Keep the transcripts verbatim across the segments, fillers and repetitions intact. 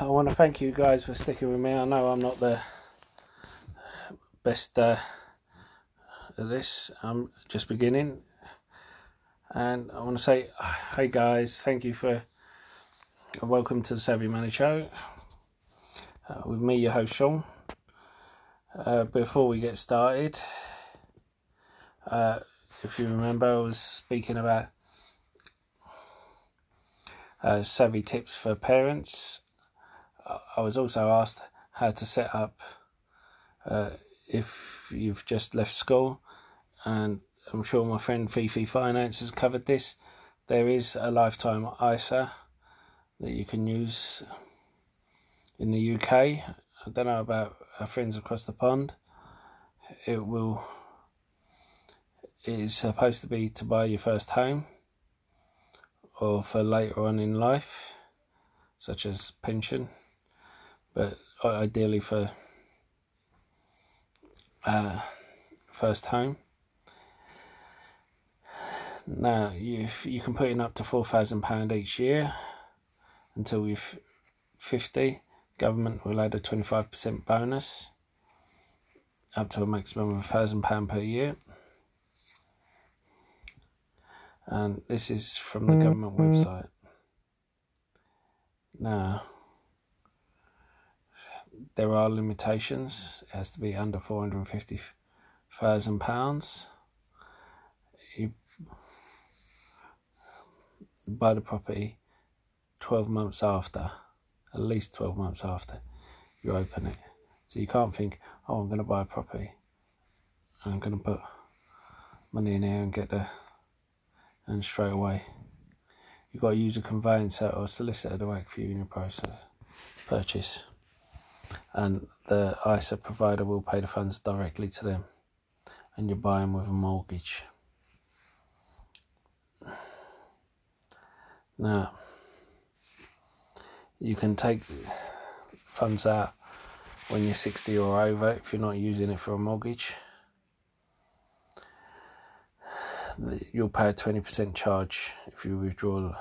I want to thank you guys for sticking with me. I know I'm not the best uh, at this. I'm just beginning. And I want to say, hey guys, thank you for... Welcome to the Savvy Money Show. Uh, with me, your host, Sean. Uh, before we get started... Uh, if you remember, I was speaking about uh, savvy tips for parents. I was also asked how to set up uh, if you've just left school, and I'm sure my friend Fifi Finance has covered this. There is a lifetime I S A that you can use in the U K. I don't know about our friends across the pond. It will... It's supposed to be to buy your first home or for later on in life, such as pension, but ideally for uh, first home. Now you you can put in up to four thousand pounds each year until you're fifty. Government will add a twenty-five percent bonus up to a maximum of a thousand pounds per year. And this is from the government website. Now, there are limitations. It has to be under four hundred fifty thousand pounds. You buy the property twelve months after, at least twelve months after you open it. So you can't think, oh, I'm going to buy a property, I'm going to put money in here and get the... and straight away. You've got to use a conveyancer or a solicitor to work for you in your process, purchase, and the I S A provider will pay the funds directly to them, and you're buying with a mortgage. Now, you can take funds out when you're sixty or over if you're not using it for a mortgage. You'll pay a twenty percent charge if you withdraw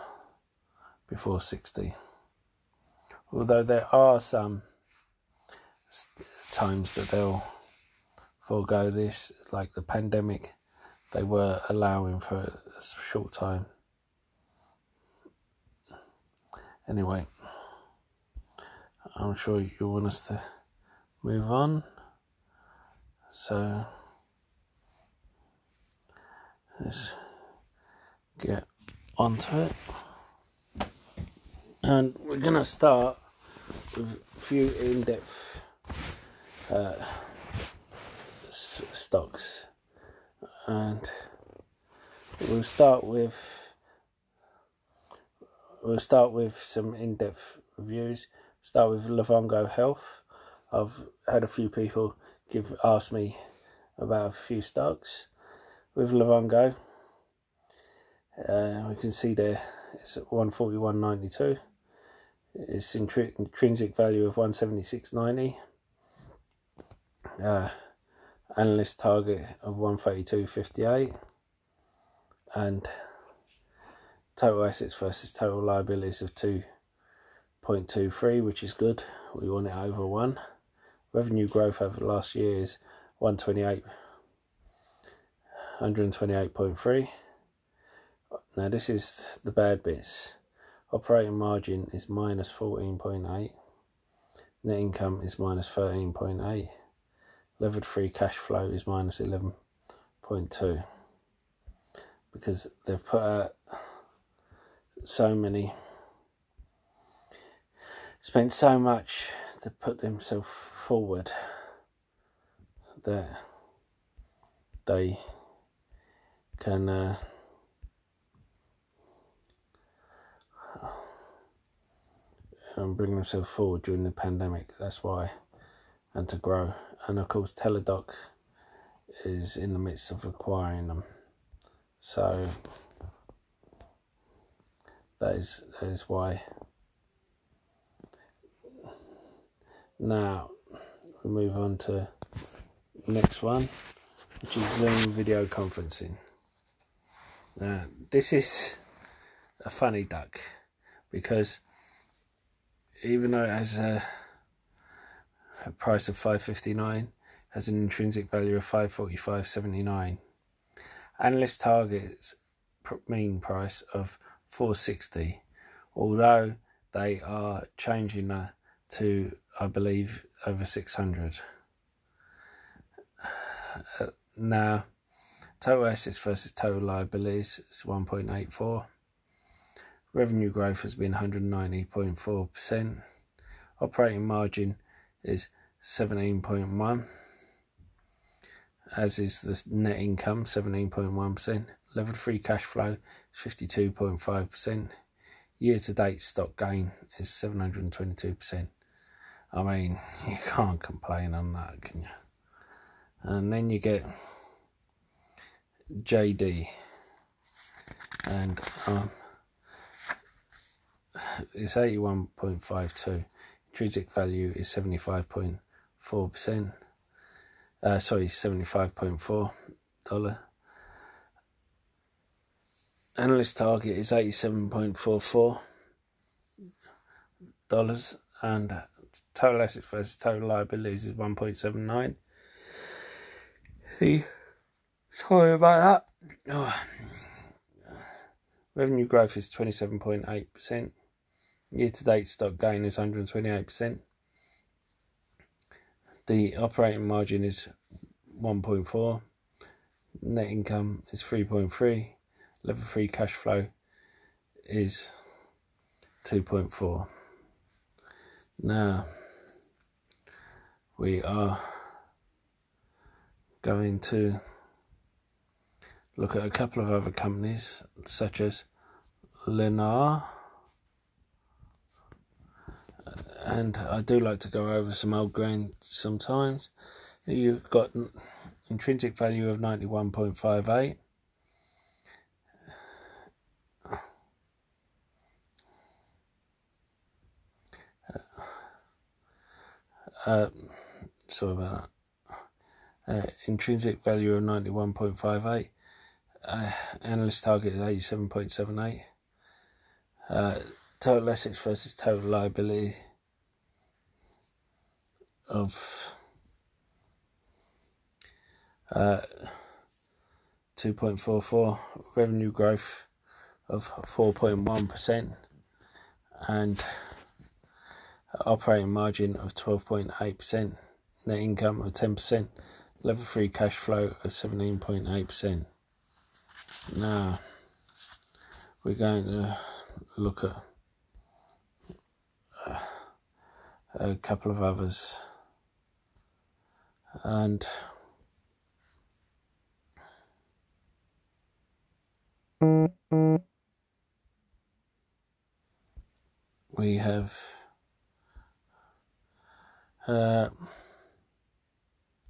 before sixty. Although there are some times that they'll forego this, like the pandemic, they were allowing for a short time. Anyway, I'm sure you want us to move on. So... let's get onto it, and we're going to start with a few in-depth uh, s stocks, and we'll start with we'll start with some in-depth reviews. Start with Livongo Health. I've had a few people give ask me about a few stocks. With Livongo, uh, we can see there it's at one forty-one ninety-two. Its intri intrinsic value of one seventy-six ninety. Uh, analyst target of one thirty-two fifty-eight, and total assets versus total liabilities of two point two three, which is good. We want it over one. Revenue growth over last year is one twenty-eight. one twenty-eight point three. Now this is the bad bits. Operating margin is minus fourteen point eight. Net income is minus thirteen point eight. Levered free cash flow is minus eleven point two. Because they've put out so many, spent so much to put themselves forward that they can uh, and bring themselves forward during the pandemic. That's why, and to grow. And of course, Teladoc is in the midst of acquiring them, so that is that is why. Now we move on to the next one, which is Zoom video conferencing. Now, this is a funny duck because even though it has a, a price of five fifty-nine, has an intrinsic value of five forty-five seventy-nine. Analyst targets mean price of four sixty, although they are changing that to, I believe, over six hundred. Uh, now, total assets versus total liabilities is one point eight four. Revenue growth has been one hundred ninety point four percent. Operating margin is seventeen point one, as is the net income, seventeen point one percent. Levered free cash flow is fifty-two point five percent. Year-to-date stock gain is seven hundred twenty-two percent. I mean, you can't complain on that, can you? And then you get J D, and um, it's eighty-one point five two. Intrinsic value is seventy-five point four percent. Uh, sorry, seventy-five point four dollars. Analyst target is eighty-seven point four four dollars, and total assets versus total liabilities is one point seven nine. See, sorry about that. Oh. Revenue growth is twenty-seven point eight percent. Year-to-date stock gain is one hundred twenty-eight percent. The operating margin is one point four. Net income is three point three. Level free cash flow is two point four. Now we are going to look at a couple of other companies, such as Lennar, and I do like to go over some old ground sometimes. You've got intrinsic value of ninety-one point five eight. Uh, sorry about that. Uh, intrinsic value of ninety-one point five eight. Uh, analyst target is eighty-seven point seven eight. Uh, total assets versus total liability of uh, two point four four. Revenue growth of four point one percent. And operating margin of twelve point eight percent, net income of ten percent, level free cash flow of seventeen point eight percent. Now we're going to look at uh, a couple of others, and we have Uh,